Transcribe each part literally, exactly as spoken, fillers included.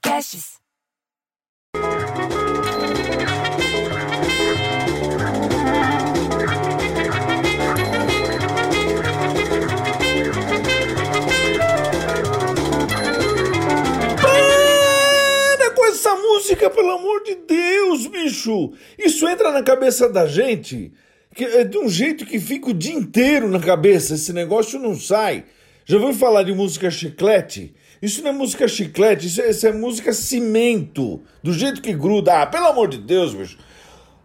Podcasts. Essa música, pelo amor de Deus, bicho! Isso entra na cabeça da gente que é de um jeito que fica o dia inteiro na cabeça. Esse negócio não sai. Já ouviu falar de música chiclete? Isso não é música chiclete, isso é, isso é música cimento. Do jeito que gruda. Ah, pelo amor de Deus, bicho!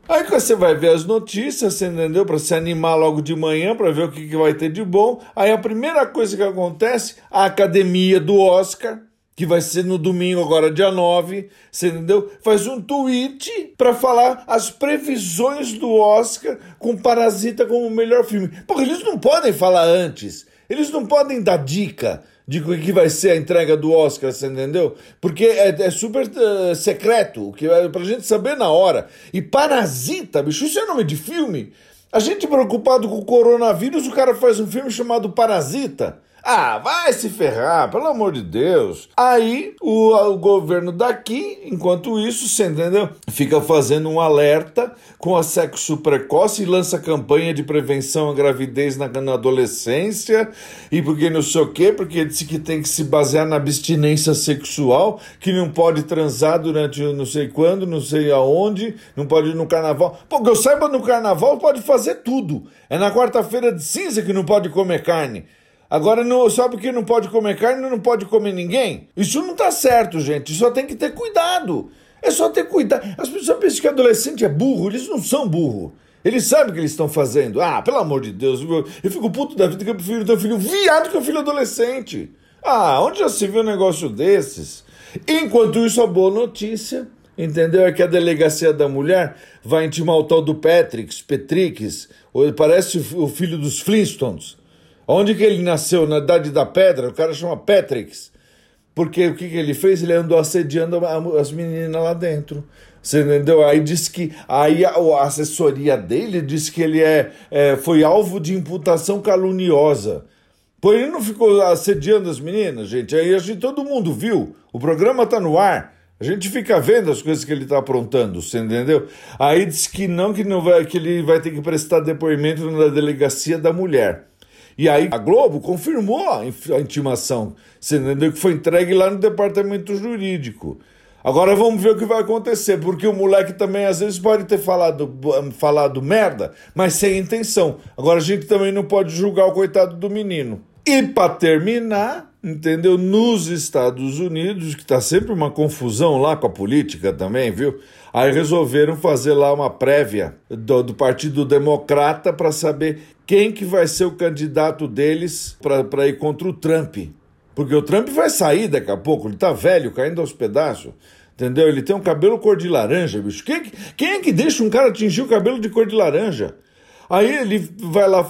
Aí que você vai ver as notícias, você entendeu? Para se animar logo de manhã, para ver o que, que vai ter de bom. Aí a primeira coisa que acontece, a academia do Oscar, que vai ser no domingo agora, dia nove, você entendeu? Faz um tweet para falar as previsões do Oscar com Parasita como o melhor filme. Porque eles não podem falar antes, eles não podem dar dica de o que vai ser a entrega do Oscar, você entendeu? Porque é, é super uh, secreto, que é pra gente saber na hora. E Parasita, bicho, isso é nome de filme? A gente preocupado com o coronavírus, o cara faz um filme chamado Parasita. Ah, vai se ferrar, pelo amor de Deus. Aí o, o governo daqui, enquanto isso, você entendeu? Fica fazendo um alerta com a sexo precoce e lança campanha de prevenção à gravidez na, na adolescência. E porque não sei o quê, porque disse que tem que se basear na abstinência sexual, que não pode transar durante não sei quando, não sei aonde, não pode ir no carnaval. Pô, que eu saiba, no carnaval pode fazer tudo. É na quarta-feira de cinza que não pode comer carne. Agora, não, só porque não pode comer carne, não pode comer ninguém? Isso não tá certo, gente. Só tem que ter cuidado. É só ter cuidado. As pessoas pensam que adolescente é burro. Eles não são burro. Eles sabem o que eles estão fazendo. Ah, pelo amor de Deus. Eu fico puto da vida que eu prefiro ter um filho viado que um filho adolescente. Ah, onde já se viu um negócio desses? Enquanto isso, a boa notícia, entendeu? É que a delegacia da mulher vai intimar o tal do Petrix, Petrix. Parece o filho dos Flintstones. Onde que ele nasceu? Na Idade da Pedra? O cara chama Petrix. Porque o que, que ele fez? Ele andou assediando as meninas lá dentro. Você entendeu? Aí diz que aí a, a assessoria dele diz que ele é, é, foi alvo de imputação caluniosa. Pô, ele não ficou assediando as meninas, gente? Aí a gente, todo mundo viu. O programa tá no ar. A gente fica vendo as coisas que ele está aprontando, você entendeu? Aí diz que não, que, não vai, que ele vai ter que prestar depoimento na delegacia da mulher. E aí a Globo confirmou a intimação, você entendeu? Que foi entregue lá no departamento jurídico. Agora vamos ver o que vai acontecer, porque o moleque também às vezes pode ter falado, falado merda, mas sem intenção. Agora a gente também não pode julgar o coitado do menino. E para terminar, entendeu? Nos Estados Unidos, que tá sempre uma confusão lá com a política também, viu? Aí resolveram fazer lá uma prévia do, do Partido Democrata para saber quem que vai ser o candidato deles para ir contra o Trump. Porque o Trump vai sair daqui a pouco, ele tá velho, caindo aos pedaços, entendeu? Ele tem um cabelo cor de laranja, bicho. Quem, quem é que deixa um cara atingir o cabelo de cor de laranja? Aí ele vai lá,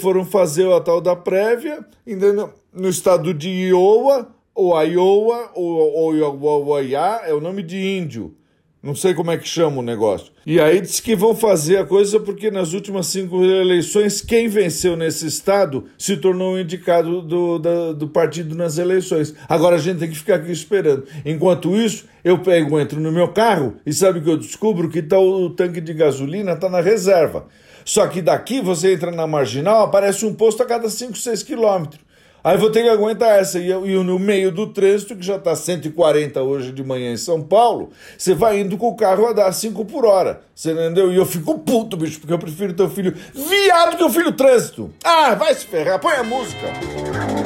foram fazer a tal da prévia, entendeu? No estado de Iowa, ou Iowa, ou Iowa, é o nome de índio. Não sei como é que chama o negócio. E aí diz que vão fazer a coisa porque nas últimas cinco eleições, quem venceu nesse estado se tornou um indicado do, do, do partido nas eleições. Agora a gente tem que ficar aqui esperando. Enquanto isso, eu pego, entro no meu carro e sabe o que eu descubro? Que tá o, o tanque de gasolina está na reserva. Só que daqui você entra na marginal, aparece um posto a cada cinco, seis quilômetros. Aí vou ter que aguentar essa. E, eu, e no meio do trânsito, que já está cento e quarenta hoje de manhã em São Paulo, você vai indo com o carro a dar cinco por hora. Você entendeu? E eu fico puto, bicho, porque eu prefiro teu filho viado que o filho trânsito. Ah, vai se ferrar. Põe a música.